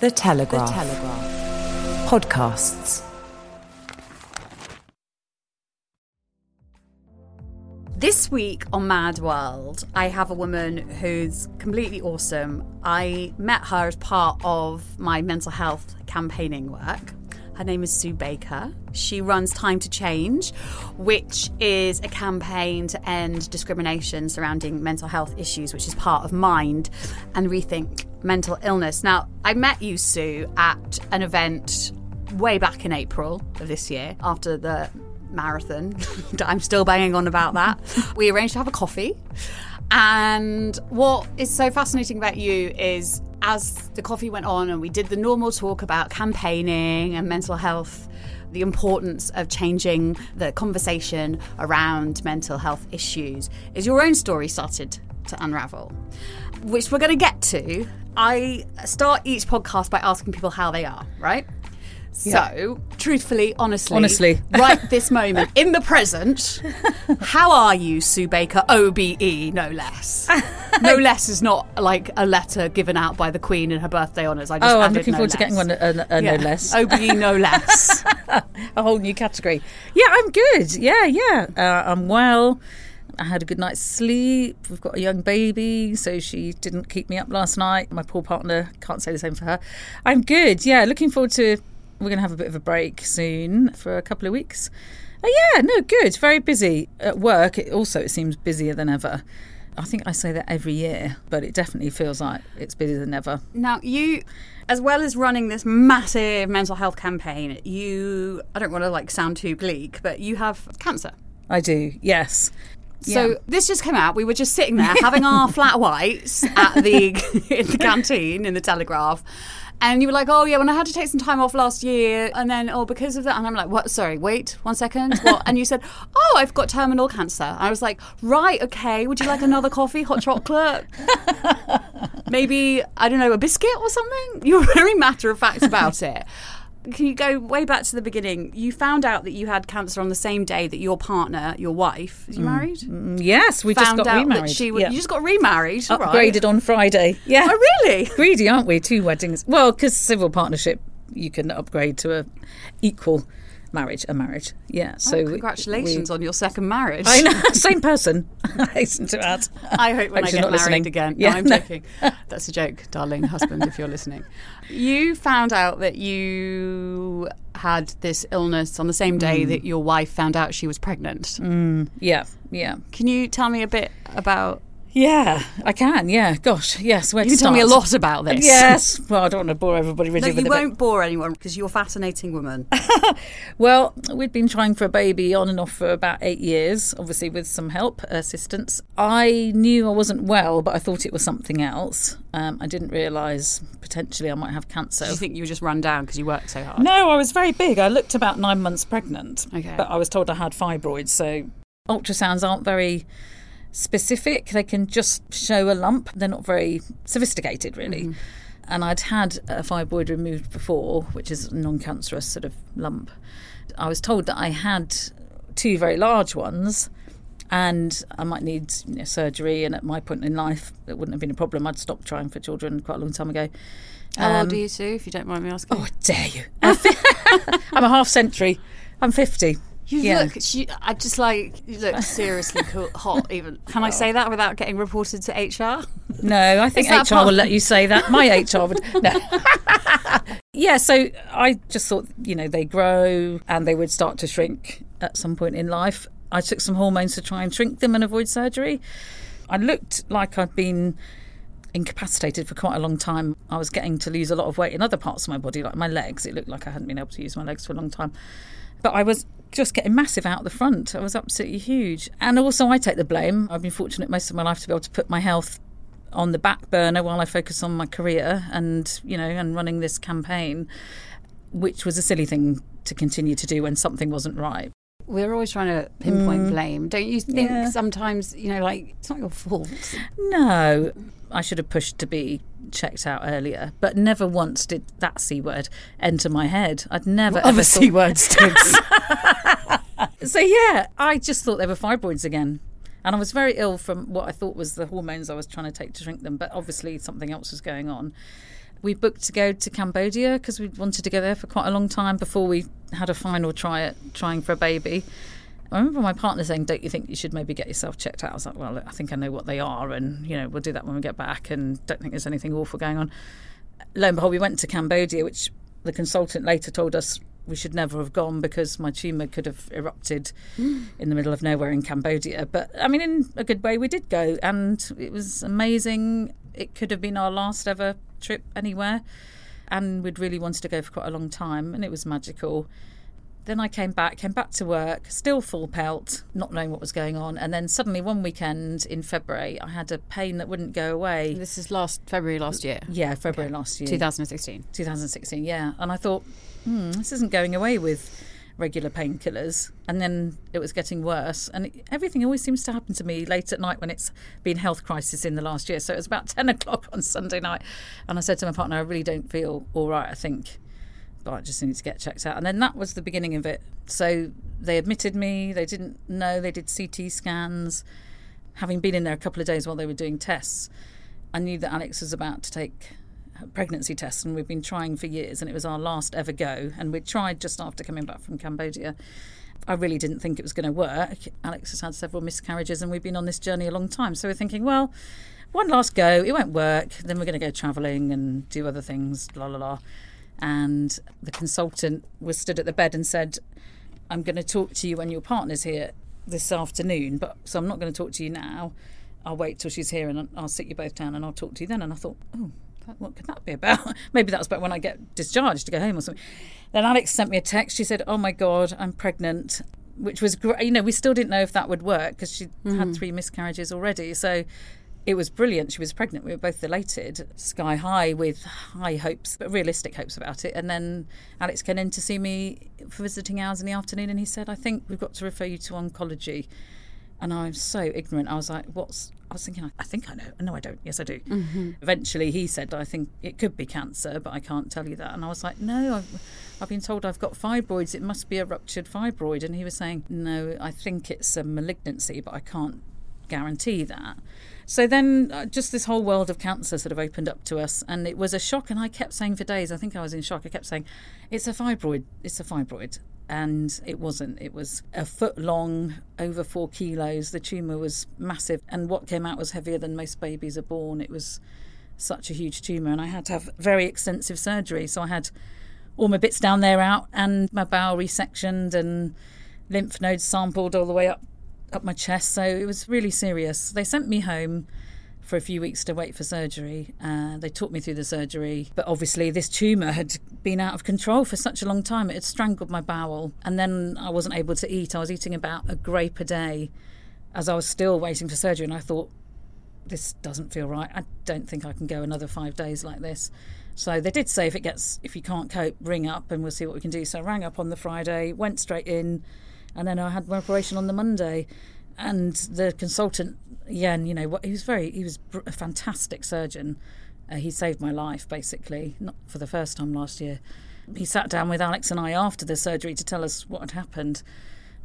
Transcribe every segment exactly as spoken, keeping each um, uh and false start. The Telegraph. The Telegraph. Podcasts. This week on Mad World, I have a woman who's completely awesome. I met her as part of my mental health campaigning work. Her name is Sue Baker. She runs Time to Change, which is a campaign to end discrimination surrounding mental health issues, which is part of Mind and Rethink Mental Illness. Now, I met you, Sue, at an event way back in April of this year after the marathon. I'm still banging on about that. We arranged to have a coffee, and what is so fascinating about you is as the coffee went on and we did the normal talk about campaigning and mental health, the importance of changing the conversation around mental health issues, is your own story started to unravel, which we're going to get to. I start each podcast by asking people how they are, right? Yeah. So, truthfully, honestly, honestly, right this moment, in the present, how are you, Sue Baker, O B E, no less? No less is not like a letter given out by the Queen in her birthday honours. I just oh, I'm looking no forward less. to getting one, a, a, a yeah. no less. O B E, no less. A whole new category. Yeah, I'm good. Yeah, yeah. Uh, I'm well. I had a good night's sleep. We've got a young baby, so she didn't keep me up last night. My poor partner, can't say the same for her. I'm good. Yeah, looking forward to... We're going to have a bit of a break soon for a couple of weeks. Uh, yeah, no, good. Very busy at work. It also, it seems busier than ever. I think I say that every year, but it definitely feels like it's busier than ever. Now, you, as well as running this massive mental health campaign, you, I don't want to like sound too bleak, but you have cancer. I do, yes. So yeah. This just came out. We were just sitting there having our flat whites at the in the canteen in the Telegraph. And you were like, oh, yeah, when I had to take some time off last year. And then, oh, because of that. And I'm like, what? Sorry, wait one second. What? And you said, oh, I've got terminal cancer. I was like, right, OK. Would you like another coffee, hot chocolate? Maybe, I don't know, a biscuit or something? You were very matter of fact about it. Can you go way back to the beginning? You found out that you had cancer on the same day that your partner, your wife, is you mm. married? Mm, yes, we found just got remarried. She was, yeah. You just got remarried, right? Upgraded on Friday. Yeah. Oh, really? Greedy, aren't we? Two weddings. Well, because civil partnership, you can upgrade to a equal marriage, a marriage. Yeah. So oh, congratulations we, we, on your second marriage. I know, same person. I hasten to add. I hope when I, I get married listening. again. Yeah, no, I'm no. joking. That's a joke, darling husband, if you're listening. You found out that you had this illness on the same day mm. that your wife found out she was pregnant. Mm. Yeah, yeah. Can you tell me a bit about... Yeah, I can, yeah. Gosh, yes, where you to start? You can tell me a lot about this. Yes. Well, I don't want to bore everybody. Really no, you won't bit. bore anyone because you're a fascinating woman. Well, we'd been trying for a baby on and off for about eight years, obviously with some help, assistance. I knew I wasn't well, but I thought it was something else. Um, I didn't realise potentially I might have cancer. Do you think you were just run down because you worked so hard? No, I was very big. I looked about nine months pregnant, okay. But I was told I had fibroids, so ultrasounds aren't very... specific. They can just show a lump. They're not very sophisticated, really. Mm. And I'd had a fibroid removed before, which is a non-cancerous sort of lump. I was told that I had two very large ones and I might need, you know, surgery, and at my point in life it wouldn't have been a problem. I'd stopped trying for children quite a long time ago. How um, old are you, Sue, if you don't mind me asking? Oh, dare you. I'm a half century. I'm fifty. You yeah. look, she, I just like, you look seriously cool, hot even. Can oh. I say that without getting reported to H R? No, I think H R will let you say that. My H R would, no. Yeah, so I just thought, you know, they grow and they would start to shrink at some point in life. I took some hormones to try and shrink them and avoid surgery. I looked like I'd been incapacitated for quite a long time. I was getting to lose a lot of weight in other parts of my body, like my legs. It looked like I hadn't been able to use my legs for a long time. But I was just getting massive out the front. I was absolutely huge. And also I take the blame. I've been fortunate most of my life to be able to put my health on the back burner while I focus on my career and, you know, and running this campaign, which was a silly thing to continue to do when something wasn't right. We're always trying to pinpoint mm. blame. Don't you think yeah. sometimes, you know, like, it's not your fault? No. I should have pushed to be checked out earlier, but never once did that C word enter my head. I'd never what ever other C words did. So, yeah, I just thought they were fibroids again. And I was very ill from what I thought was the hormones I was trying to take to shrink them, but obviously something else was going on. we booked to go to Cambodia because we wanted to go there for quite a long time before we had a final try at trying for a baby. I remember my partner saying, don't you think you should maybe get yourself checked out? I was like, well, look, I think I know what they are, and, you know, we'll do that when we get back, and don't think there's anything awful going on. Lo and behold, we went to Cambodia, which the consultant later told us we should never have gone because my tumour could have erupted mm. in the middle of nowhere in Cambodia. But, I mean, in a good way, we did go, and it was amazing. It could have been our last ever trip anywhere, and we'd really wanted to go for quite a long time, and it was magical. Then I came back, came back to work, still full pelt, not knowing what was going on. And then suddenly one weekend in February, I had a pain that wouldn't go away. This is last February last year? Yeah, February okay. last year. twenty sixteen twenty sixteen, yeah. And I thought, hmm, this isn't going away with regular painkillers. And then it was getting worse. And it, everything always seems to happen to me late at night when it's been health crisis in the last year. So it was about ten o'clock on Sunday night. And I said to my partner, I really don't feel all right, I think. But I just need to get checked out. And then that was the beginning of it. So they admitted me. They didn't know. They did C T scans. Having been in there a couple of days while they were doing tests, I knew that Alex was about to take a pregnancy test, and we've been trying for years, and it was our last ever go. And we tried just after coming back from Cambodia. I really didn't think it was going to work. Alex has had several miscarriages, and we've been on this journey a long time. So we're thinking, well, one last go. It won't work. Then we're going to go travelling and do other things, la, la, la. And the consultant was stood at the bed and said, I'm going to talk to you when your partner's here this afternoon, but so I'm not going to talk to you now. I'll wait till she's here and I'll sit you both down and I'll talk to you then. And I thought, oh, what could that be about? Maybe that was about when I get discharged to go home or something. Then Alex sent me a text. She said, oh, my God, I'm pregnant, which was great. You know, we still didn't know if that would work because she mm. had three miscarriages already. So it was brilliant. She was pregnant. We were both elated, sky high with high hopes, but realistic hopes about it. And then Alex came in to see me for visiting hours in the afternoon, and he said, I think we've got to refer you to oncology. And I'm so ignorant. I was like, what's... I was thinking, I think I know. No, I don't. Yes, I do. Mm-hmm. Eventually, he said, I think it could be cancer, but I can't tell you that. And I was like, no, I've, I've been told I've got fibroids. It must be a ruptured fibroid. And he was saying, no, I think it's a malignancy, but I can't guarantee that. So then uh, just this whole world of cancer sort of opened up to us, and it was a shock. And I kept saying for days, I think I was in shock, I kept saying, it's a fibroid, it's a fibroid. And it wasn't. It was a foot long, over four kilos. The tumour was massive, and what came out was heavier than most babies are born. It was such a huge tumour, and I had to have very extensive surgery. So I had all my bits down there out, and my bowel resectioned, and lymph nodes sampled all the way up up my chest. So it was really serious. They sent me home for a few weeks to wait for surgery. Uh, they talked me through the surgery, but obviously this tumour had been out of control for such a long time. It had strangled my bowel, and then I wasn't able to eat. I was eating about a grape a day as I was still waiting for surgery, and I thought, this doesn't feel right. I don't think I can go another five days like this. So they did say, if it gets, if you can't cope, ring up and we'll see what we can do. So I rang up on the Friday, went straight in, and then I had my operation on the Monday. And the consultant, yeah, and you know, he was very, he was a fantastic surgeon. Uh, he saved my life, basically, not for the first time last year. He sat down with Alex and I after the surgery to tell us what had happened.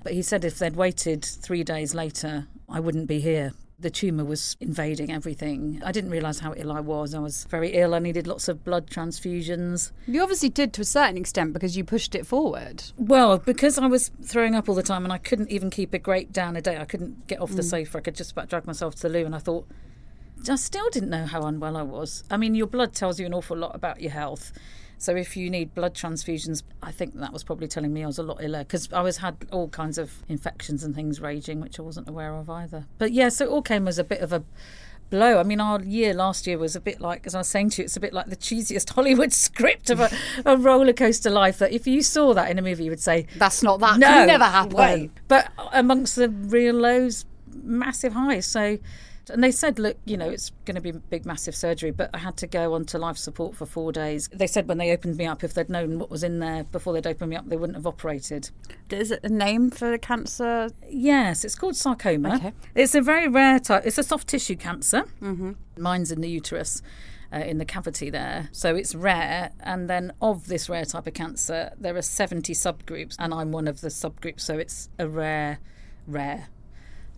But he said if they'd waited three days later, I wouldn't be here. The tumour was invading everything. I didn't realise how ill I was. I was very ill. I needed lots of blood transfusions. You obviously did to a certain extent because you pushed it forward. Well, because I was throwing up all the time and I couldn't even keep a grape down a day. I couldn't get off the mm. sofa. I could just about drag myself to the loo, and I thought, I still didn't know how unwell I was. I mean, your blood tells you an awful lot about your health. So if you need blood transfusions, I think that was probably telling me I was a lot iller, because I was had all kinds of infections and things raging, which I wasn't aware of either. But yeah, so it all came as a bit of a blow. I mean, our year last year was a bit like, as I was saying to you, it's a bit like the cheesiest Hollywood script of a, a roller coaster life, that if you saw that in a movie, you would say, that's not that. No, it never happened. Way. But amongst the real lows, massive highs. So... And they said, look, you know, it's going to be big, massive surgery, but I had to go on to life support for four days. They said when they opened me up, if they'd known what was in there before they'd opened me up, they wouldn't have operated. Is it a name for the cancer? Yes, it's called sarcoma. Okay. It's a very rare type. It's a soft tissue cancer. Mm-hmm. Mine's in the uterus, uh, in the cavity there. So it's rare. And then of this rare type of cancer, there are seventy subgroups, and I'm one of the subgroups. So it's a rare, rare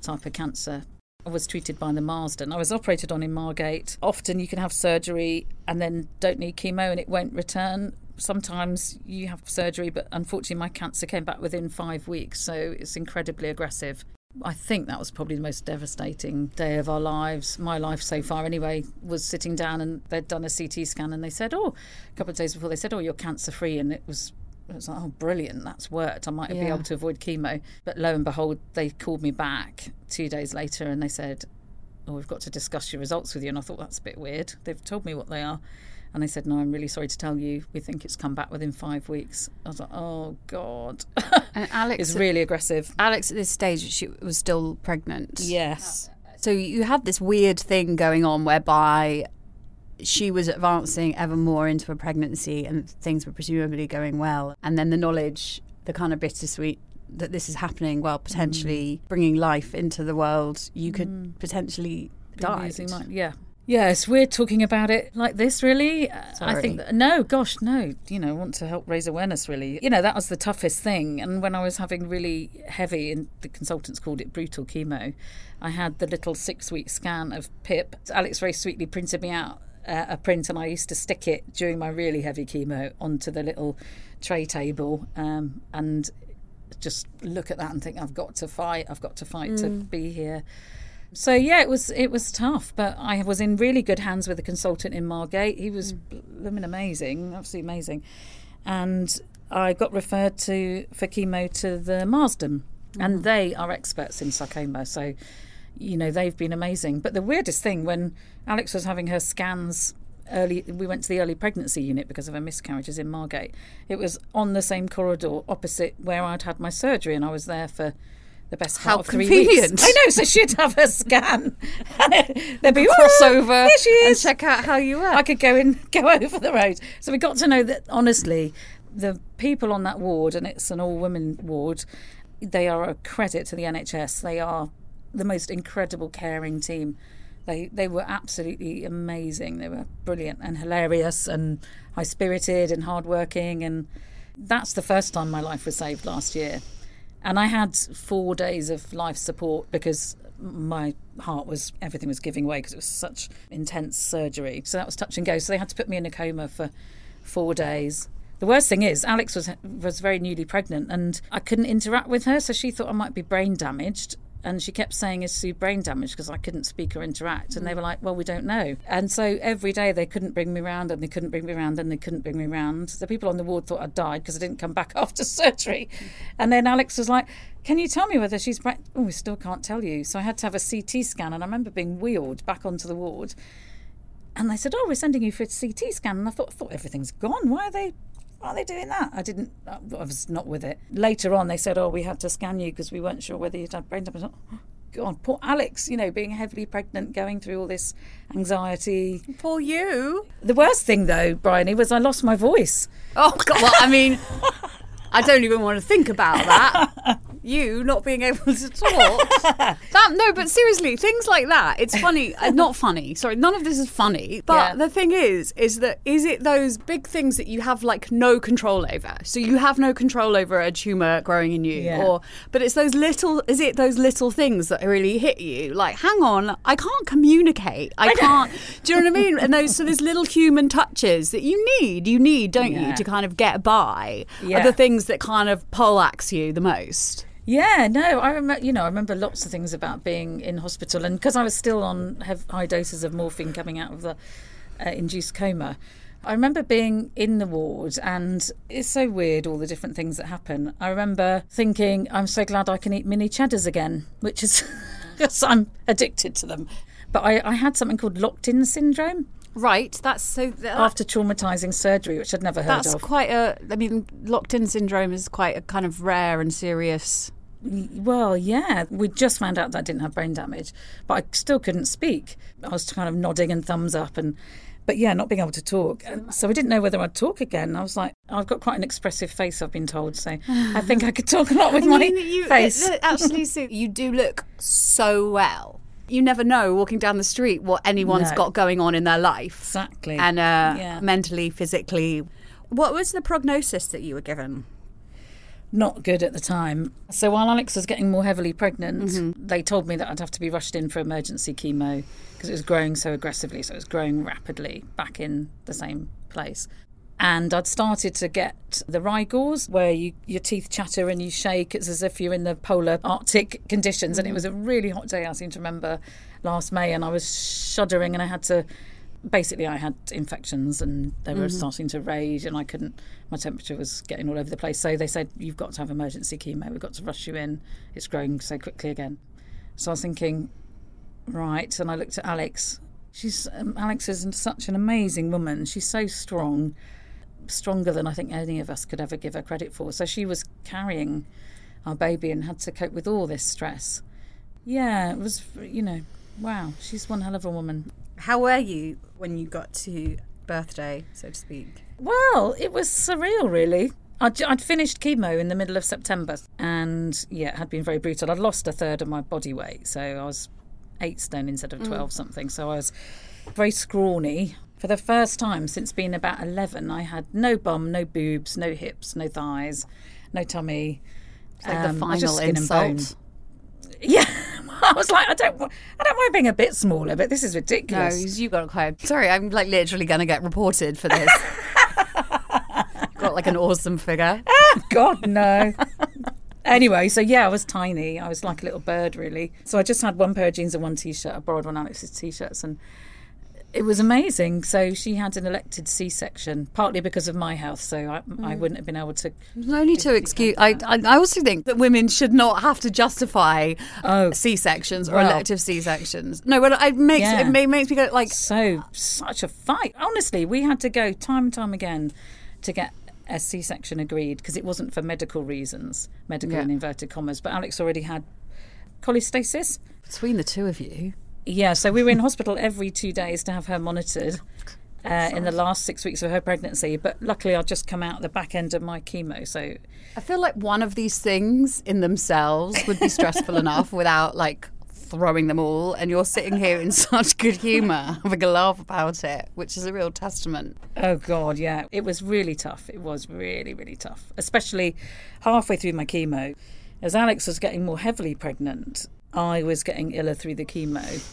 type of cancer. I was treated by the Marsden. I was operated on in Margate. Often you can have surgery and then don't need chemo and it won't return. Sometimes you have surgery, but unfortunately my cancer came back within five weeks, so it's incredibly aggressive. I think that was probably the most devastating day of our lives. My life so far anyway was sitting down and they'd done a C T scan and they said, oh, a couple of days before they said, oh, you're cancer free. And it was, it was like, oh, brilliant, that's worked. I might yeah. be able to avoid chemo. But lo and behold, they called me back two days later and they said, oh, we've got to discuss your results with you. And I thought, that's a bit weird. They've told me what they are. And they said, no, I'm really sorry to tell you, we think it's come back within five weeks. I was like, oh, God. And Alex is really aggressive. Alex, at this stage, she was still pregnant. Yes. So you had this weird thing going on whereby she was advancing ever more into a pregnancy and things were presumably going well. And then the knowledge, the kind of bittersweet, that this is happening while potentially mm. bringing life into the world, you could mm. potentially die. Yeah. Yes, we're talking about it like this, really. Sorry. I think, that, no, gosh, no, you know, I want to help raise awareness, really. You know, that was the toughest thing. And when I was having really heavy, and the consultants called it brutal chemo, I had the little six-week scan of Pip. Alex very sweetly printed me out uh, a print, and I used to stick it during my really heavy chemo onto the little tray table um, and just look at that and think, I've got to fight, I've got to fight mm. to be here. So, yeah, it was it was tough, but I was in really good hands with a consultant in Margate. He was blooming amazing, absolutely amazing. And I got referred to for chemo to the Marsden, mm. and they are experts in sarcoma. So, you know, they've been amazing. But the weirdest thing, when Alex was having her scans early, we went to the early pregnancy unit because of her miscarriages in Margate. It was on the same corridor opposite where I'd had my surgery, and I was there for the best part How of three convenient. Weeks. I know, so she'd have her scan. There'd be a crossover. There she is. And check out how you are. I could go in, go over the road. So we got to know that, honestly, the people on that ward, and it's an all-women ward, they are a credit to the N H S. They are the most incredible caring team. They they were absolutely amazing. They were brilliant and hilarious and high-spirited and hard-working. And that's the first time my life was saved last year. And I had four days of life support because my heart was, everything was giving way because it was such intense surgery. So that was touch and go. So they had to put me in a coma for four days. The worst thing is Alex was was very newly pregnant and I couldn't interact with her. So she thought I might be brain damaged. And she kept saying, is Sue brain damaged? Because I couldn't speak or interact. And they were like, well, we don't know. And so every day they couldn't bring me round and they couldn't bring me round and they couldn't bring me round. The people on the ward thought I'd died because I didn't come back after surgery. And then Alex was like, can you tell me whether she's brain? Oh, we still can't tell you. So I had to have a C T scan. And I remember being wheeled back onto the ward. And they said, oh, we're sending you for a C T scan. And I thought, I thought everything's gone. Why are they... Why are they doing that? I didn't, I was not with it. Later on, they said, oh, we had to scan you because we weren't sure whether you'd had brain damage. Oh, God, poor Alex, you know, being heavily pregnant, going through all this anxiety. Poor you. The worst thing, though, Bryony, was I lost my voice. Oh, God, well, I mean, I don't even want to think about that. You not being able to talk. That, no, but seriously, things like that. It's funny. Not funny. Sorry, none of this is funny. But yeah. the thing is, is that is it those big things that you have like no control over? So you have no control over a tumour growing in you. Yeah. or But it's those little, is it those little things that really hit you? Like, hang on, I can't communicate. I, I can't. Do you know what I mean? And those, so there's little human touches that you need, you need, don't yeah. you, to kind of get by yeah. are the things that kind of poleaxe you the most. Yeah, no, I remember, you know, I remember lots of things about being in hospital and because I was still on high doses of morphine coming out of the uh, induced coma. I remember being in the ward and it's so weird, all the different things that happen. I remember thinking, I'm so glad I can eat mini cheddars again, which is because I'm addicted to them. But I, I had something called locked-in syndrome. Right, that's so... That, after traumatising surgery, which I'd never heard that's of. That's quite a... I mean, locked-in syndrome is quite a kind of rare and serious... Well, yeah, we just found out that I didn't have brain damage, but I still couldn't speak. I was kind of nodding and thumbs up and... But yeah, not being able to talk. And so I didn't know whether I'd talk again. I was like, I've got quite an expressive face, I've been told, so I think I could talk a lot with I mean, my you, face. It, actually, Sue, you do look so well. You never know walking down the street what anyone's no. got going on in their life. Exactly. And uh, yeah. mentally, physically. What was the prognosis that you were given? not good at the time. So while Alex was getting more heavily pregnant, mm-hmm. they told me that I'd have to be rushed in for emergency chemo because it was growing so aggressively, so it was growing rapidly back in the same place. And I'd started to get the rigors, where you, your teeth chatter and you shake. It's as if you're in the polar Arctic conditions. Mm-hmm. And it was a really hot day, I seem to remember, last May, and I was shuddering and I had to... Basically, I had infections and they were mm-hmm. starting to rage and I couldn't... My temperature was getting all over the place. So they said, you've got to have emergency chemo. We've got to rush you in. It's growing so quickly again. So I was thinking, right. And I looked at Alex. She's um, Alex is such an amazing woman. She's so strong. Stronger than I think any of us could ever give her credit for. So she was carrying our baby and had to cope with all this stress. Yeah, it was, you know, wow, she's one hell of a woman. How were you when you got to birthday, so to speak? Well, it was surreal, really. I'd, I'd finished chemo in the middle of September and, yeah, it had been very brutal. I'd lost a third of my body weight, so I was eight stone instead of twelve mm. something, so I was very scrawny. For the first time since being about eleven, I had no bum, no boobs, no hips, no thighs, no tummy. It's like um, the final insult. Yeah, I was like, I don't, I don't mind being a bit smaller, but this is ridiculous. No, you got quite. Sorry, I'm like literally going to get reported for this. Got like an awesome figure. Oh, God, no. Anyway, so yeah, I was tiny. I was like a little bird, really. So I just had one pair of jeans and one t-shirt. I borrowed one of Alex's t-shirts and. It was amazing. So she had an elected C-section, partly because of my health, so I, mm. I wouldn't have been able to... Only to excuse... I, I also think that women should not have to justify oh, C-sections or well. elective C-sections. No, but it makes, yeah. it makes me go, like... So, such a fight. Honestly, we had to go time and time again to get a C-section agreed, because it wasn't for medical reasons, medical yeah. in inverted commas, but Alex already had cholestasis. Between the two of you... Yeah, so we were in hospital every two days to have her monitored uh, in the last six weeks of her pregnancy. But luckily, I'd just come out the back end of my chemo. So I feel like one of these things in themselves would be stressful enough without like throwing them all. And you're sitting here in such good humour, having a laugh about it, which is a real testament. Oh, God, yeah. It was really tough. It was really, really tough, especially halfway through my chemo. As Alex was getting more heavily pregnant, I was getting iller through the chemo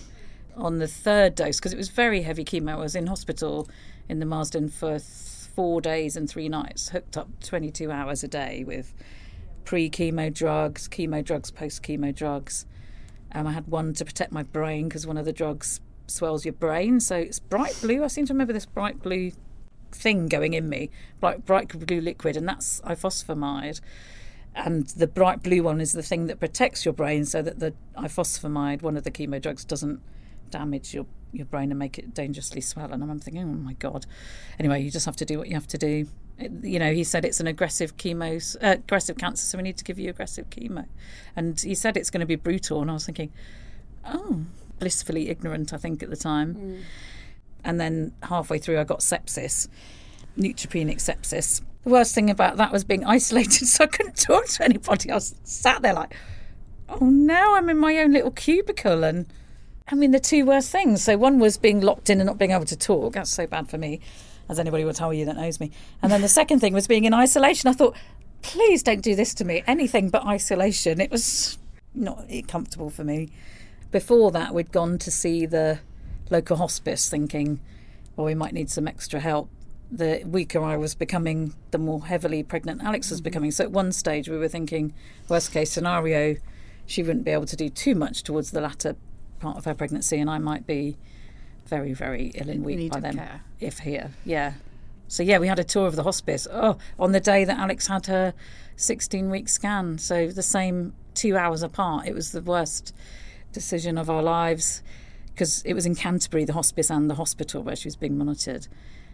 on the third dose, because it was very heavy chemo. I was in hospital in the Marsden for th- four days and three nights, hooked up twenty-two hours a day with pre-chemo drugs, chemo drugs, post-chemo drugs. Um, I had one to protect my brain, because one of the drugs swells your brain. So it's bright blue. I seem to remember this bright blue thing going in me, bright, bright blue liquid, and that's ifosfamide. And the bright blue one is the thing that protects your brain so that the ifosfamide, one of the chemo drugs, doesn't damage your, your brain and make it dangerously swell. And I'm thinking, oh, my God. Anyway, you just have to do what you have to do. It, you know, he said it's an aggressive chemo, uh, aggressive cancer, so we need to give you aggressive chemo. And he said it's going to be brutal. And I was thinking, oh, blissfully ignorant, I think, at the time. Mm. And then halfway through, I got sepsis, neutropenic sepsis. The worst thing about that was being isolated, so I couldn't talk to anybody. I was sat there like, oh, no, I'm in my own little cubicle. And, I mean, the two worst things. So one was being locked in and not being able to talk. That's so bad for me, as anybody will tell you that knows me. And then the second thing was being in isolation. I thought, please don't do this to me, anything but isolation. It was not comfortable for me. Before that, we'd gone to see the local hospice thinking, well, we might need some extra help. The weaker I was becoming, the more heavily pregnant Alex was becoming. So at one stage we were thinking, worst case scenario, she wouldn't be able to do too much towards the latter part of her pregnancy and I might be very, very ill and weak by then, care. if here. Yeah. So, yeah, we had a tour of the hospice oh, on the day that Alex had her sixteen-week scan. So the same two hours apart. It was the worst decision of our lives because it was in Canterbury, the hospice and the hospital where she was being monitored.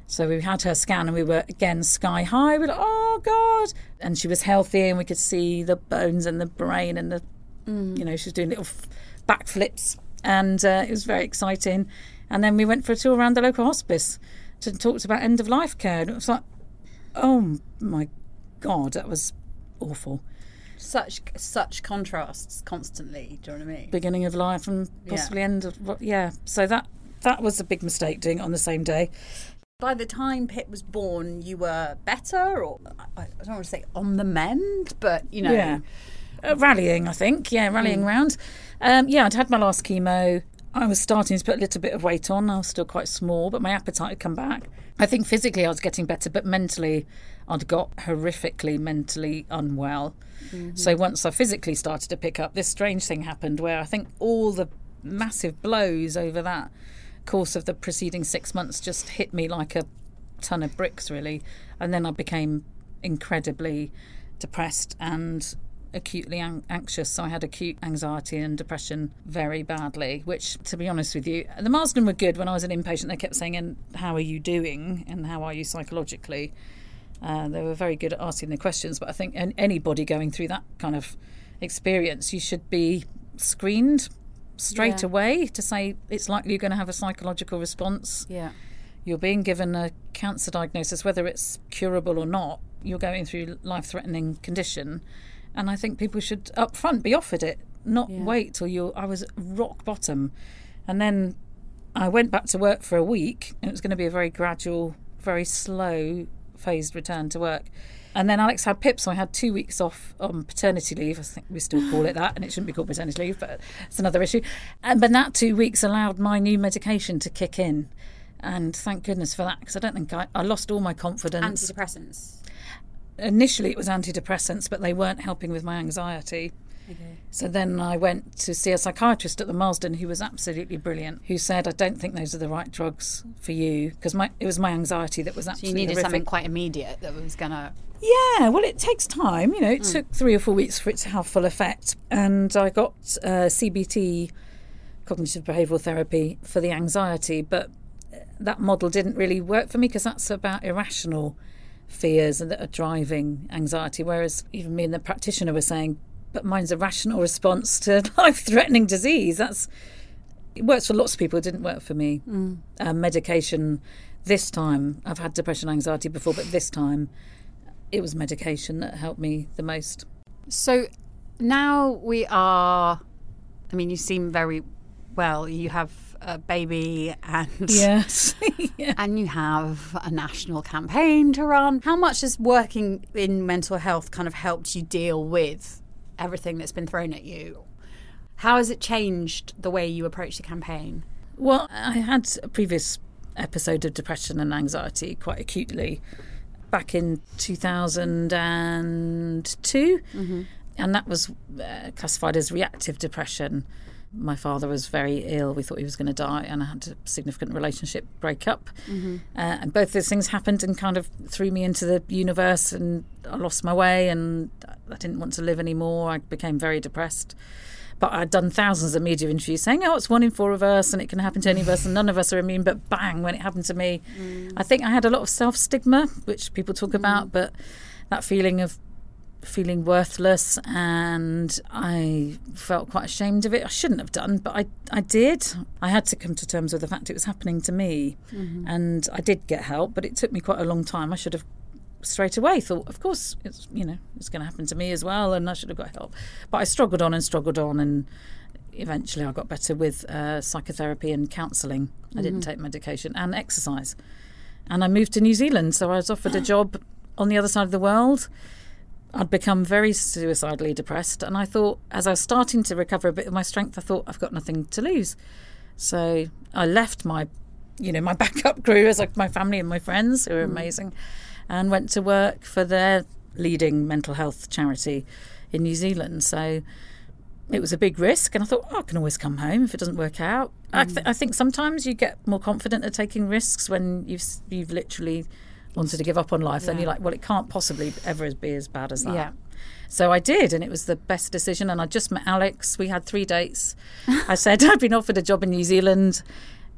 So we had her scan and we were, again, sky high. We were like, oh, God. And she was healthy and we could see the bones and the brain and the, mm. you know, she was doing little f- backflips. And uh, it was very exciting. And then we went for a tour around the local hospice to talk about end-of-life care. And it was like, oh, my God, that was awful. Such such contrasts constantly, do you know what I mean? Beginning of life and possibly yeah. end of... Yeah, so that, that was a big mistake doing it on the same day. by the time Pip was born, you were better, or I don't want to say on the mend, but, you know. Yeah. Uh, rallying, I think. Yeah, rallying mm. round. Um, yeah, I'd had my last chemo. I was starting to put a little bit of weight on. I was still quite small, but my appetite had come back. I think physically I was getting better, but mentally I'd got horrifically mentally unwell. Mm-hmm. So once I physically started to pick up, this strange thing happened where I think all the massive blows over that course of the preceding six months just hit me like a ton of bricks, really. And then I became incredibly depressed and acutely an- anxious. So I had acute anxiety and depression very badly, which, to be honest with you, the Marsden were good when I was an inpatient. They kept saying, and how are you doing, and how are you psychologically? Uh, they were very good at asking the questions, but I think anybody going through that kind of experience, you should be screened straight yeah. away to say it's likely you're going to have a psychological response. Yeah, you're being given a cancer diagnosis, whether it's curable or not. You're going through life-threatening condition. And I think people should up front be offered it, not yeah. wait till you're... I was at rock bottom. And then I went back to work for a week, and it was going to be a very gradual, very slow phased return to work. And then Alex had Pip, so I had two weeks off on paternity leave. I think we still call it that, and it shouldn't be called paternity leave, but it's another issue. And but that two weeks allowed my new medication to kick in. And thank goodness for that, because I don't think I... I lost all my confidence. Antidepressants. Initially it was antidepressants, but they weren't helping with my anxiety. Okay. So then I went to see a psychiatrist at the Marsden, who was absolutely brilliant, who said, I don't think those are the right drugs for you, because my it was my anxiety that was absolutely... So you needed horrific. Something quite immediate that was going to... Yeah, well, it takes time. You know, it mm. took three or four weeks for it to have full effect. And I got uh, C B T, cognitive behavioural therapy, for the anxiety, but that model didn't really work for me, because that's about irrational fears and that are driving anxiety, whereas even me and the practitioner were saying, but mine's a rational response to life-threatening disease. That's it works for lots of people. It didn't work for me. mm. Uh, medication this time, I've had depression and anxiety before, but this time it was medication that helped me the most. So now we are, I mean, you seem very well, you have a baby, and yes, yeah. and you have a national campaign to run. How much has working in mental health kind of helped you deal with everything that's been thrown at you? How has it changed the way you approach the campaign? Well, I had a previous episode of depression and anxiety quite acutely back in two thousand two, mm-hmm. and that was uh, classified as reactive depression. My father was very ill. We thought he was going to die, and I had a significant relationship break up. Mm-hmm. Uh, and both those things happened and kind of threw me into the universe, and I lost my way, and I didn't want to live anymore. I became very depressed. But I'd done thousands of media interviews saying, oh, it's one in four of us, and it can happen to any of us, and none of us are immune. But bang, when it happened to me, mm. I think I had a lot of self-stigma, which people talk mm. about, but that feeling of feeling worthless, and I felt quite ashamed of it. I shouldn't have done, but I, I did. I had to come to terms with the fact it was happening to me, mm-hmm. and I did get help, but it took me quite a long time. I should have straight away thought, of course, it's you know it's going to happen to me as well, and I should have got help. But I struggled on and struggled on, and eventually I got better with uh, psychotherapy and counselling. Mm-hmm. I didn't take medication, and exercise. And I moved to New Zealand, so I was offered a job on the other side of the world. I'd become very suicidally depressed, and I thought, as I was starting to recover a bit of my strength, I thought, I've got nothing to lose. So I left my, you know, my backup crew, as like my family and my friends, who were amazing, and went to work for their leading mental health charity in New Zealand. So it was a big risk, and I thought, oh, I can always come home if it doesn't work out. Mm. I, th- I think sometimes you get more confident at taking risks when you've you've literally... wanted to give up on life, yeah. then you're like, well, it can't possibly ever be as bad as that. Yeah. So I did, and it was the best decision, and I just met Alex. We had three dates. I said, I've been offered a job in New Zealand.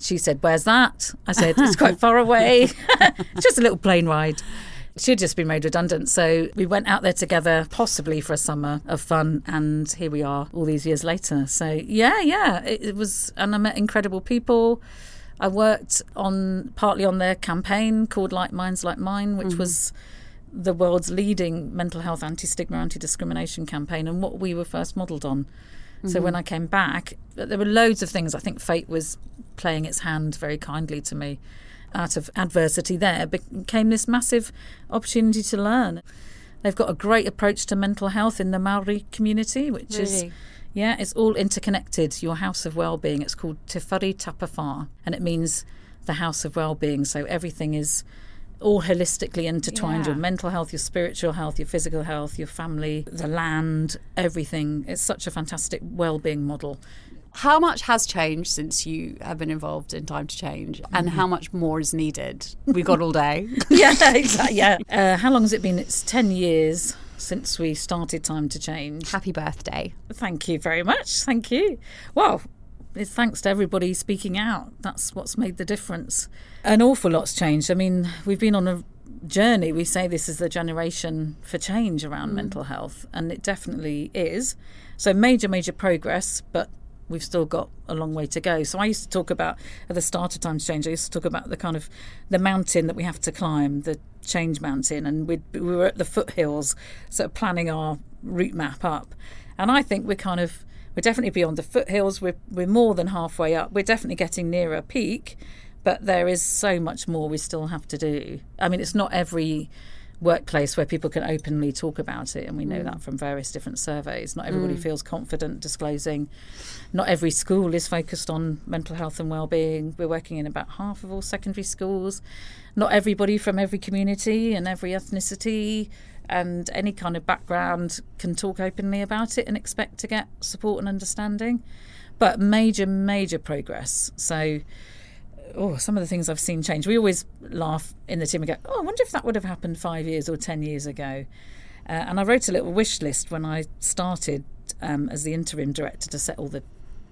She said, where's that? I said, it's quite far away. Just a little plane ride. She'd just been made redundant. So we went out there together, possibly for a summer of fun, and here we are all these years later. So yeah, yeah, it, it was, and I met incredible people. I worked on partly on their campaign called Like Minds Like Mine, which mm-hmm. was the world's leading mental health anti-stigma, anti-discrimination campaign, and what we were first modelled on. Mm-hmm. So when I came back, there were loads of things. I think fate was playing its hand very kindly to me. out of adversity there became this massive opportunity to learn. They've got a great approach to mental health in the Maori community, which really? is, yeah, it's all interconnected. Your house of well-being, it's called Te Whari Tapafa, and it means the house of well-being. So everything is all holistically intertwined, yeah. your mental health, your spiritual health, your physical health, your family, the land, everything. It's such a fantastic well-being model. How much has changed since you have been involved in Time to Change, and how much more is needed? We've got all day. yeah, exactly. Yeah. Uh, how long has it been? It's ten years since we started Time to Change. Happy birthday. Thank you very much. Thank you. Well, it's thanks to everybody speaking out. That's what's made the difference. An awful lot's changed. I mean, we've been on a journey. We say this is the generation for change around mm. mental health, and it definitely is. So major, major progress, but we've still got a long way to go. So I used to talk about, at the start of Time to Change, I used to talk about the kind of the mountain that we have to climb, the change mountain, and we'd, we were at the foothills, sort of planning our route map up. And I think we're kind of, we're definitely beyond the foothills, we're, we're more than halfway up, we're definitely getting nearer a peak, but there is so much more we still have to do. I mean, it's not every workplace where people can openly talk about it, and we know mm. that from various different surveys. Not everybody mm. feels confident disclosing. Not every school is focused on mental health and well-being. We're working in about half of all secondary schools. Not everybody from every community and every ethnicity and any kind of background can talk openly about it and expect to get support and understanding. But major, major progress. So oh, some of the things I've seen change. We always laugh in the team and go, oh, I wonder if that would have happened five years or ten years ago. Uh, and I wrote a little wish list when I started um, as the interim director to set all the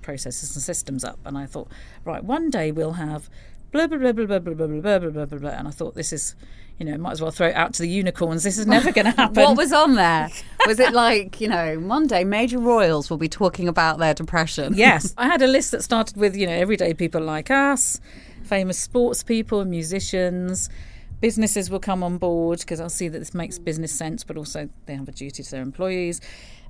processes and systems up. And I thought, right, one day we'll have blah, blah, blah, blah, blah, blah, blah, blah, blah, blah, blah, blah. And I thought, this is, you know, might as well throw it out to the unicorns. This is never going to happen. What was on there? Was it like, you know, one day major royals will be talking about their depression? Yes. I had a list that started with, you know, everyday people like us, famous sports people, musicians, businesses will come on board because I'll see that this makes business sense, but also they have a duty to their employees.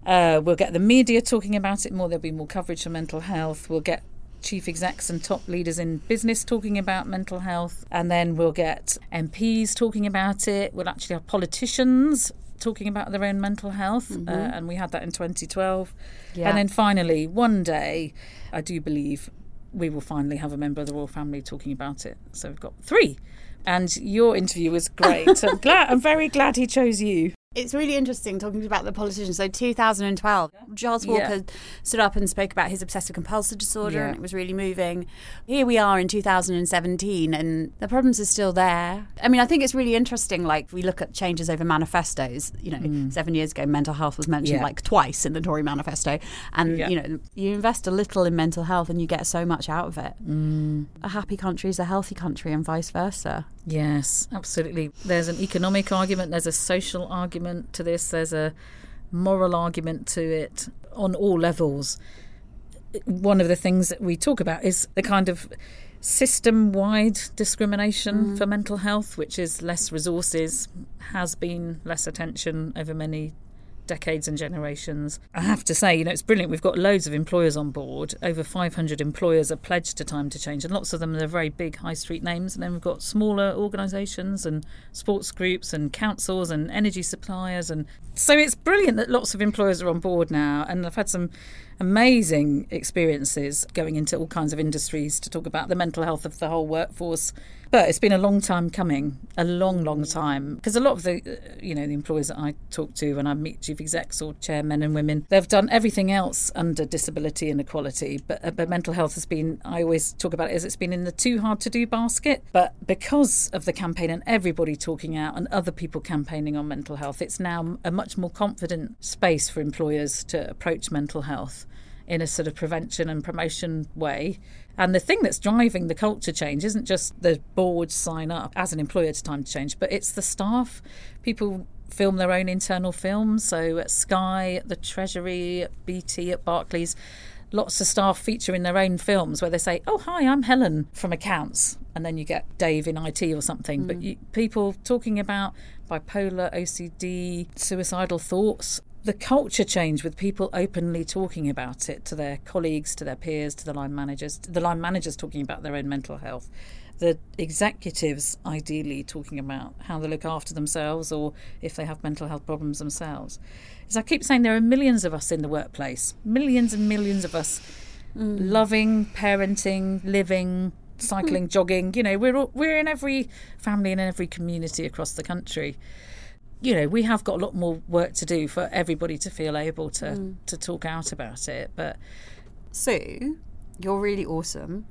Uh, we'll get the media talking about it more. There'll be more coverage for mental health. We'll get chief execs and top leaders in business talking about mental health, and then we'll get M Ps talking about it. We'll actually have politicians talking about their own mental health, mm-hmm. uh, and we had that in twenty twelve. Yeah. And then finally, one day, I do believe we will finally have a member of the royal family talking about it. So we've got three, and your interview was great. I'm glad. I'm very glad he chose you. It's really interesting talking about the politicians. So two thousand twelve, Giles Walker yeah. stood up and spoke about his obsessive compulsive disorder, yeah. and it was really moving. Here we are in two thousand seventeen, and the problems are still there. I mean, I think it's really interesting, like, we look at changes over manifestos. You know, mm. seven years ago, mental health was mentioned, yeah. like, twice in the Tory manifesto. And, yeah. you know, you invest a little in mental health and you get so much out of it. Mm. A happy country is a healthy country and vice versa. Yes, absolutely. There's an economic argument, there's a social argument to this, there's a moral argument to it on all levels. One of the things that we talk about is the kind of system-wide discrimination mm. for mental health, which is less resources, has been less attention over many decades and generations. I have to say, you know, it's brilliant. We've got loads of employers on board. Over five hundred employers are pledged to Time to Change, and lots of them are very big high street names. And then we've got smaller organisations and sports groups and councils and energy suppliers. And so it's brilliant that lots of employers are on board now. And I've had some amazing experiences going into all kinds of industries to talk about the mental health of the whole workforce. But it's been a long time coming, a long, long time. Because a lot of the, you know, the employers that I talk to when I meet chief execs or chairmen and women, they've done everything else under disability and equality. But, but mental health has been, I always talk about it as it's been in the too hard to do basket. But because of the campaign and everybody talking out and other people campaigning on mental health, it's now a much more confident space for employers to approach mental health in a sort of prevention and promotion way. And the thing that's driving the culture change isn't just the board sign up as an employer to Time to Change, but it's the staff. People film their own internal films. So at Sky, at the Treasury, at B T, at Barclays, lots of staff feature in their own films where they say, oh, hi, I'm Helen from accounts. And then you get Dave in I T or something. Mm. But you, people talking about bipolar, O C D, suicidal thoughts. The culture change with people openly talking about it to their colleagues, to their peers, to the line managers, to the line managers talking about their own mental health. the executives ideally talking about how they look after themselves or if they have mental health problems themselves. As I keep saying, there are millions of us in the workplace, millions and millions of us mm. loving, parenting, living, cycling, mm. jogging. You know, we're all, we're in every family and in every community across the country. You know, we have got a lot more work to do for everybody to feel able to, mm. to talk out about it. But Sue, you're really awesome.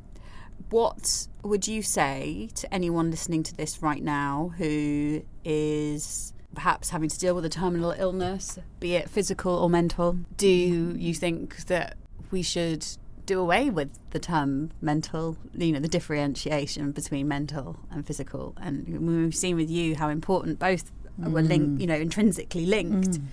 What would you say to anyone listening to this right now who is perhaps having to deal with a terminal illness, be it physical or mental? Do you think that we should do away with the term mental, you know, the differentiation between mental and physical? And we've seen with you how important both mm. were linked, you know, intrinsically linked. Mm.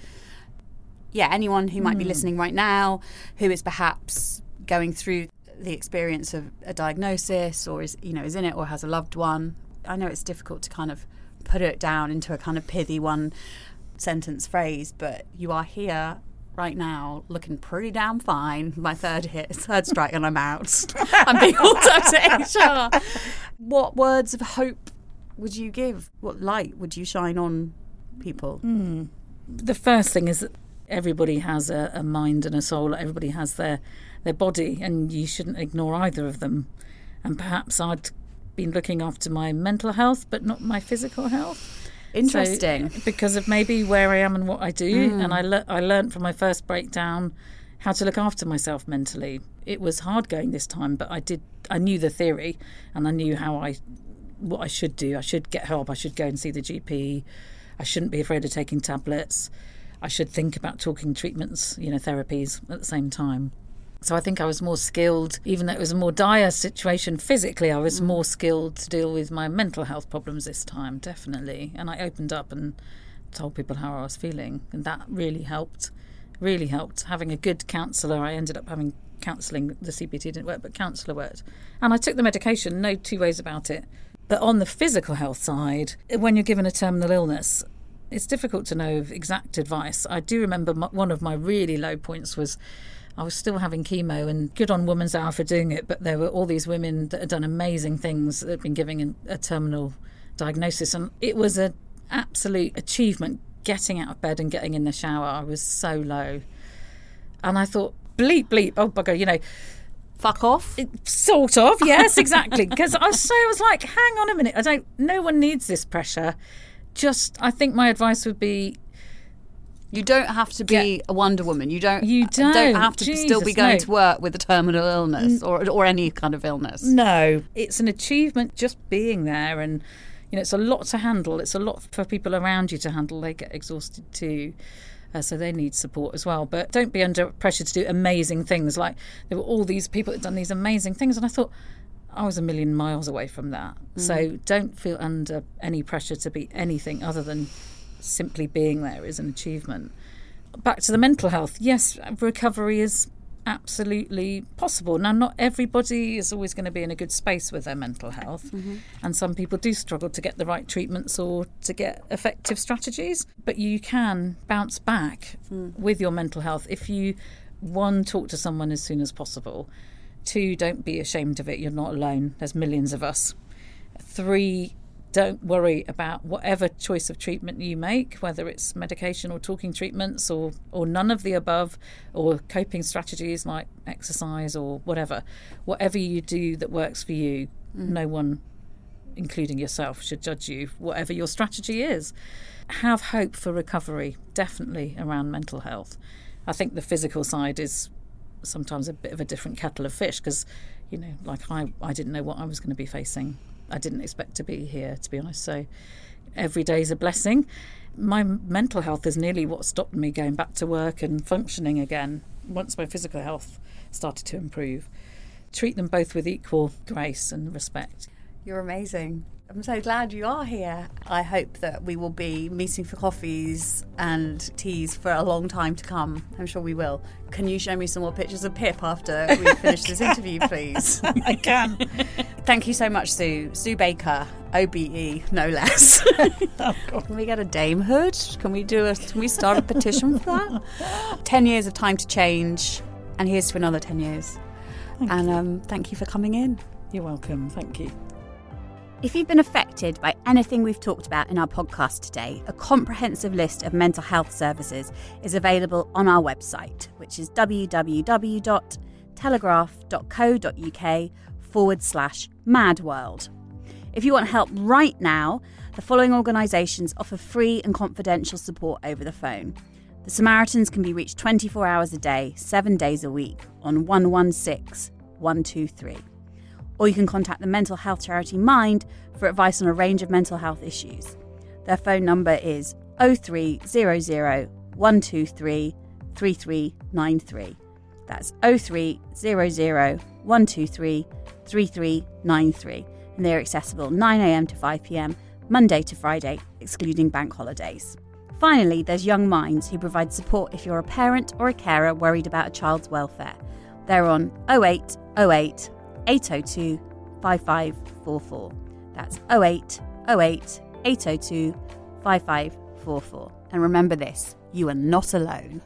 Yeah, anyone who might mm. be listening right now who is perhaps going through the experience of a diagnosis or is, you know, is in it or has a loved one. I know it's difficult to kind of put it down into a kind of pithy one sentence phrase, but you are here right now looking pretty damn fine. My third hit, third strike and I'm out. I'm being hauled up to H R. What words of hope would you give? What light would you shine on people? Mm. The first thing is that everybody has a, a mind and a soul. Everybody has their their body, and you shouldn't ignore either of them. And perhaps I'd been looking after my mental health, but not my physical health. Interesting. So, because of maybe where I am and what I do. Mm. And I, le- I learned from my first breakdown how to look after myself mentally. It was hard going this time, but I did. I knew the theory, and I knew how I what I should do. I should get help. I should go and see the G P. I shouldn't be afraid of taking tablets. I should think about talking treatments, you know, therapies at the same time. So I think I was more skilled, even though it was a more dire situation physically, I was more skilled to deal with my mental health problems this time, definitely. And I opened up and told people how I was feeling. And that really helped, really helped. Having a good counsellor, I ended up having counselling. The C B T didn't work, but counsellor worked. And I took the medication, no two ways about it. But on the physical health side, when you're given a terminal illness, it's difficult to know exact advice. I do remember my, one of my really low points was I was still having chemo, and good on Woman's Hour for doing it, but there were all these women that had done amazing things that had been given a terminal diagnosis, and it was an absolute achievement getting out of bed and getting in the shower. I was so low. And I thought, bleep, bleep, oh bugger, you know. Fuck off. It, sort of, yes, exactly. Because I, so I was like, hang on a minute, I don't, no one needs this pressure. Just, I think my advice would be... You don't have to be yeah. a Wonder Woman. You don't You don't, don't have to Jesus, still be going no. to work with a terminal illness or or any kind of illness. No. It's an achievement just being there, and you know it's a lot to handle. It's a lot for people around you to handle. They get exhausted too. Uh, so they need support as well. But don't be under pressure to do amazing things. Like there were all these people that had done these amazing things, and I thought I was a million miles away from that. Mm. So don't feel under any pressure to be anything other than simply being there is an achievement. Back to the mental health. Yes, recovery is absolutely possible. Now, not everybody is always going to be in a good space with their mental health. Mm-hmm. And some people do struggle to get the right treatments or to get effective strategies. But you can bounce back mm. with your mental health if you, one, talk to someone as soon as possible. Two, don't be ashamed of it. You're not alone. There's millions of us. Three, don't worry about whatever choice of treatment you make, whether it's medication or talking treatments or, or none of the above, or coping strategies like exercise or whatever. Whatever you do that works for you, mm. no one, including yourself, should judge you, whatever your strategy is. Have hope for recovery, definitely, around mental health. I think the physical side is sometimes a bit of a different kettle of fish because, you know, like I, I didn't know what I was going to be facing. I didn't expect to be here, to be honest. So every day is a blessing. My mental health is nearly what stopped me going back to work and functioning again once my physical health started to improve. Treat them both with equal grace and respect. You're amazing. I'm so glad you are here. I hope that we will be meeting for coffees and teas for a long time to come. I'm sure we will. Can you show me some more pictures of Pip after we finish this interview, please? I can. Thank you so much, Sue. Sue Baker, O B E, no less. Oh, God. Can we get a damehood? Can we do a? Can we start a petition for that? Ten years of Time to Change, and here's to another ten years. Thank and um, thank you for coming in. You're welcome. Thank you. If you've been affected by anything we've talked about in our podcast today, a comprehensive list of mental health services is available on our website, which is www.telegraph.co.uk forward slash Mad World. If you want help right now, the following organisations offer free and confidential support over the phone. The Samaritans can be reached twenty-four hours a day, seven days a week on one one six, one two three. Or you can contact the mental health charity Mind for advice on a range of mental health issues. Their phone number is oh three hundred, one two three, three three nine three. That's oh three hundred, one two three, three three nine three. And they are accessible nine a.m. to five p.m, Monday to Friday, excluding bank holidays. Finally, there's Young Minds, who provide support if you're a parent or a carer worried about a child's welfare. They're on oh eight oh eight, eight oh two, five five four four. That's oh eight oh eight, eight oh two, five five four four. And remember this, you are not alone.